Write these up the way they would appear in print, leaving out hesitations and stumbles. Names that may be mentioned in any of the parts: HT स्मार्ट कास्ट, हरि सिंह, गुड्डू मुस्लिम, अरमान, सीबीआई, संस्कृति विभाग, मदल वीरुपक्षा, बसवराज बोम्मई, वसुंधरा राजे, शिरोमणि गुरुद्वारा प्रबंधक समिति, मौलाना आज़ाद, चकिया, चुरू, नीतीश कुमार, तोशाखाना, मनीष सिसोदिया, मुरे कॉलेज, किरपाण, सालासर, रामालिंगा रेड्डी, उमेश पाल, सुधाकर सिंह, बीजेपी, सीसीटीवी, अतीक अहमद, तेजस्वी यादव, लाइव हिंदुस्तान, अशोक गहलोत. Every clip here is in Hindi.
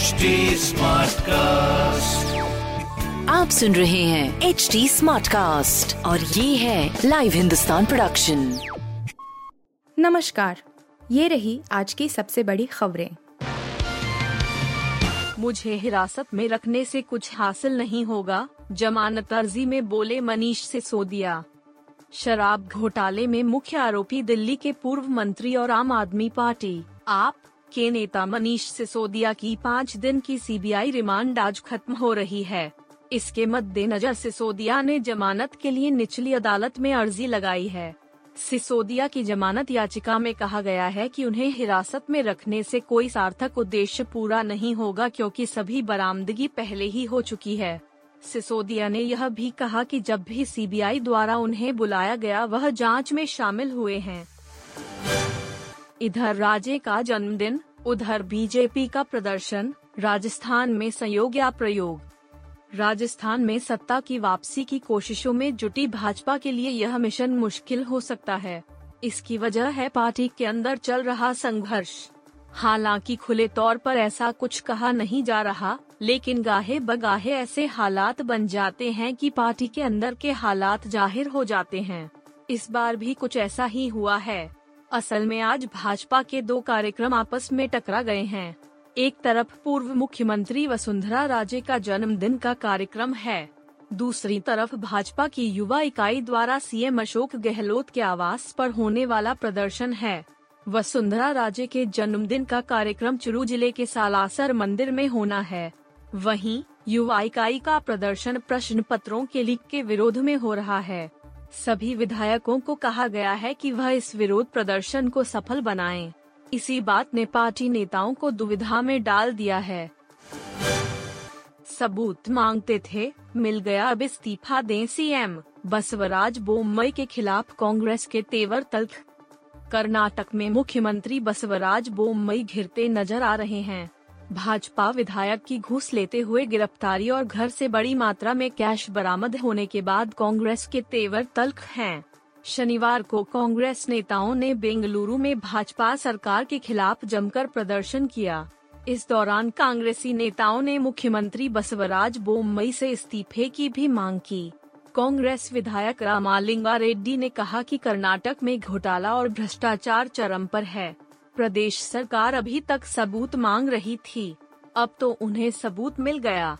HT स्मार्ट कास्ट। आप सुन रहे हैं HT स्मार्ट कास्ट और ये है लाइव हिंदुस्तान प्रोडक्शन। नमस्कार, ये रही आज की सबसे बड़ी खबरें। मुझे हिरासत में रखने से कुछ हासिल नहीं होगा, जमानत अर्जी में बोले मनीष सिसोदिया। शराब घोटाले में मुख्य आरोपी दिल्ली के पूर्व मंत्री और आम आदमी पार्टी आप के नेता मनीष सिसोदिया की 5 दिन की सीबीआई रिमांड आज खत्म हो रही है। इसके मद्देनजर सिसोदिया ने जमानत के लिए निचली अदालत में अर्जी लगाई है। सिसोदिया की जमानत याचिका में कहा गया है कि उन्हें हिरासत में रखने से कोई सार्थक उद्देश्य पूरा नहीं होगा, क्योंकि सभी बरामदगी पहले ही हो चुकी है। सिसोदिया ने यह भी कहा कि जब भी सीबीआई द्वारा उन्हें बुलाया गया, वह जांच में शामिल हुए हैं। इधर राजे का जन्मदिन, उधर बीजेपी का प्रदर्शन, राजस्थान में संयोग या प्रयोग। राजस्थान में सत्ता की वापसी की कोशिशों में जुटी भाजपा के लिए यह मिशन मुश्किल हो सकता है। इसकी वजह है पार्टी के अंदर चल रहा संघर्ष। हालांकि खुले तौर पर ऐसा कुछ कहा नहीं जा रहा, लेकिन गाहे बगाहे ऐसे हालात बन जाते हैं कि पार्टी के अंदर के हालात जाहिर हो जाते हैं। इस बार भी कुछ ऐसा ही हुआ है। असल में आज भाजपा के 2 कार्यक्रम आपस में टकरा गए हैं। एक तरफ पूर्व मुख्यमंत्री वसुंधरा राजे का जन्मदिन का कार्यक्रम है, दूसरी तरफ भाजपा की युवा इकाई द्वारा सीएम अशोक गहलोत के आवास पर होने वाला प्रदर्शन है। वसुंधरा राजे के जन्मदिन का कार्यक्रम चुरू जिले के सालासर मंदिर में होना है। वहीं युवा इकाई का प्रदर्शन प्रश्न पत्रों के लीक के विरोध में हो रहा है। सभी विधायकों को कहा गया है कि वह इस विरोध प्रदर्शन को सफल बनाएं। इसी बात ने पार्टी नेताओं को दुविधा में डाल दिया है। सबूत मांगते थे, मिल गया, अब इस्तीफा दें सीएम। बसवराज बोम्मई के खिलाफ कांग्रेस के तेवर तल्ख। कर्नाटक में मुख्यमंत्री बसवराज बोम्मई घिरते नजर आ रहे हैं। भाजपा विधायक की घूस लेते हुए गिरफ्तारी और घर से बड़ी मात्रा में कैश बरामद होने के बाद कांग्रेस के तेवर तल्ख हैं। शनिवार को कांग्रेस नेताओं ने बेंगलुरु में भाजपा सरकार के खिलाफ जमकर प्रदर्शन किया। इस दौरान कांग्रेसी नेताओं ने मुख्यमंत्री बसवराज बोम्मई से इस्तीफे की भी मांग की। कांग्रेस विधायक रामालिंगा रेड्डी ने कहा कि कर्नाटक में घोटाला और भ्रष्टाचार चरम पर है। प्रदेश सरकार अभी तक सबूत मांग रही थी, अब तो उन्हें सबूत मिल गया।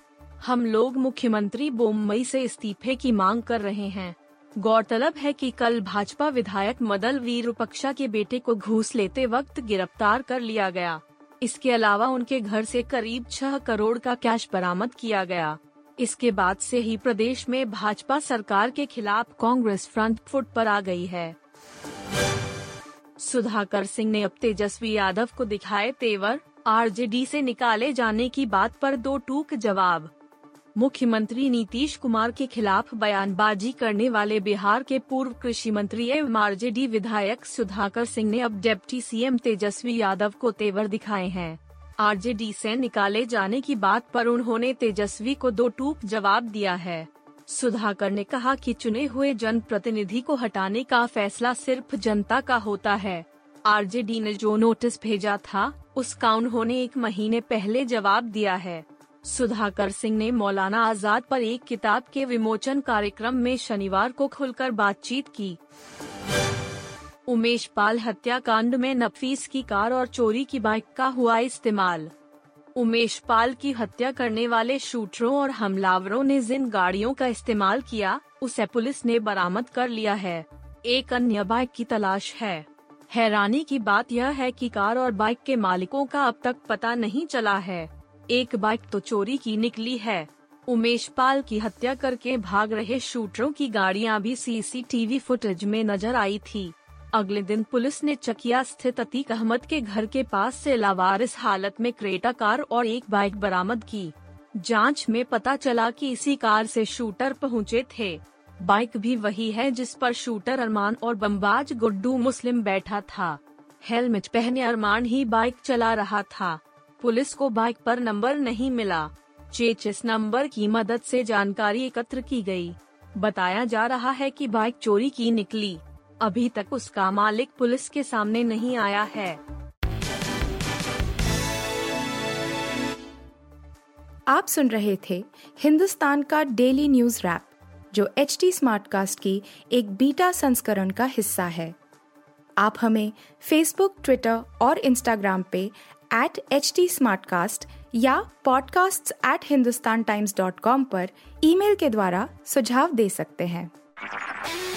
हम लोग मुख्यमंत्री बोम्मई से इस्तीफे की मांग कर रहे हैं। गौरतलब है कि कल भाजपा विधायक मदल वीरुपक्षा के बेटे को घूस लेते वक्त गिरफ्तार कर लिया गया। इसके अलावा उनके घर से करीब 6 करोड़ का कैश बरामद किया गया। इसके बाद से ही प्रदेश में भाजपा सरकार के खिलाफ कांग्रेस फ्रंट फुट पर आ गई है। सुधाकर सिंह ने अब तेजस्वी यादव को दिखाए तेवर, आरजेडी से निकाले जाने की बात पर 2 टूक जवाब। मुख्यमंत्री नीतीश कुमार के खिलाफ बयानबाजी करने वाले बिहार के पूर्व कृषि मंत्री एवं आरजेडी विधायक सुधाकर सिंह ने अब डिप्टी सीएम तेजस्वी यादव को तेवर दिखाए हैं। आरजेडी से निकाले जाने की बात पर उन्होंने तेजस्वी को 2 टूक जवाब दिया है। सुधाकर ने कहा कि चुने हुए जनप्रतिनिधि को हटाने का फैसला सिर्फ जनता का होता है। आरजेडी ने जो नोटिस भेजा था, उसका उन्होंने 1 महीने पहले जवाब दिया है। सुधाकर सिंह ने मौलाना आज़ाद पर एक किताब के विमोचन कार्यक्रम में शनिवार को खुलकर बातचीत की। उमेश पाल हत्याकांड में नफीस की कार और चोरी की बाइक का हुआ इस्तेमाल। उमेश पाल की हत्या करने वाले शूटरों और हमलावरों ने जिन गाड़ियों का इस्तेमाल किया, उसे पुलिस ने बरामद कर लिया है। एक अन्य बाइक की तलाश है। हैरानी की बात यह है कि कार और बाइक के मालिकों का अब तक पता नहीं चला है। एक बाइक तो चोरी की निकली है। उमेश पाल की हत्या करके भाग रहे शूटरों की गाड़ियां भी सीसीटीवी फुटेज में नजर आई थी। अगले दिन पुलिस ने चकिया स्थित अतीक अहमद के घर के पास से लावारिस हालत में क्रेटा कार और एक बाइक बरामद की। जांच में पता चला कि इसी कार से शूटर पहुंचे थे। बाइक भी वही है जिस पर शूटर अरमान और बमबाज गुड्डू मुस्लिम बैठा था। हेलमेट पहने अरमान ही बाइक चला रहा था। पुलिस को बाइक पर नंबर नहीं मिला। चेचिस नंबर की मदद से जानकारी एकत्र की गई। बताया जा रहा है कि बाइक चोरी की निकली। अभी तक उसका मालिक पुलिस के सामने नहीं आया है। आप सुन रहे थे हिंदुस्तान का डेली न्यूज रैप, जो HT स्मार्ट कास्ट की एक बीटा संस्करण का हिस्सा है। आप हमें फेसबुक, ट्विटर और इंस्टाग्राम पे @HT SmartCast या podcasts@hindustantimes.com पर ईमेल के द्वारा सुझाव दे सकते हैं।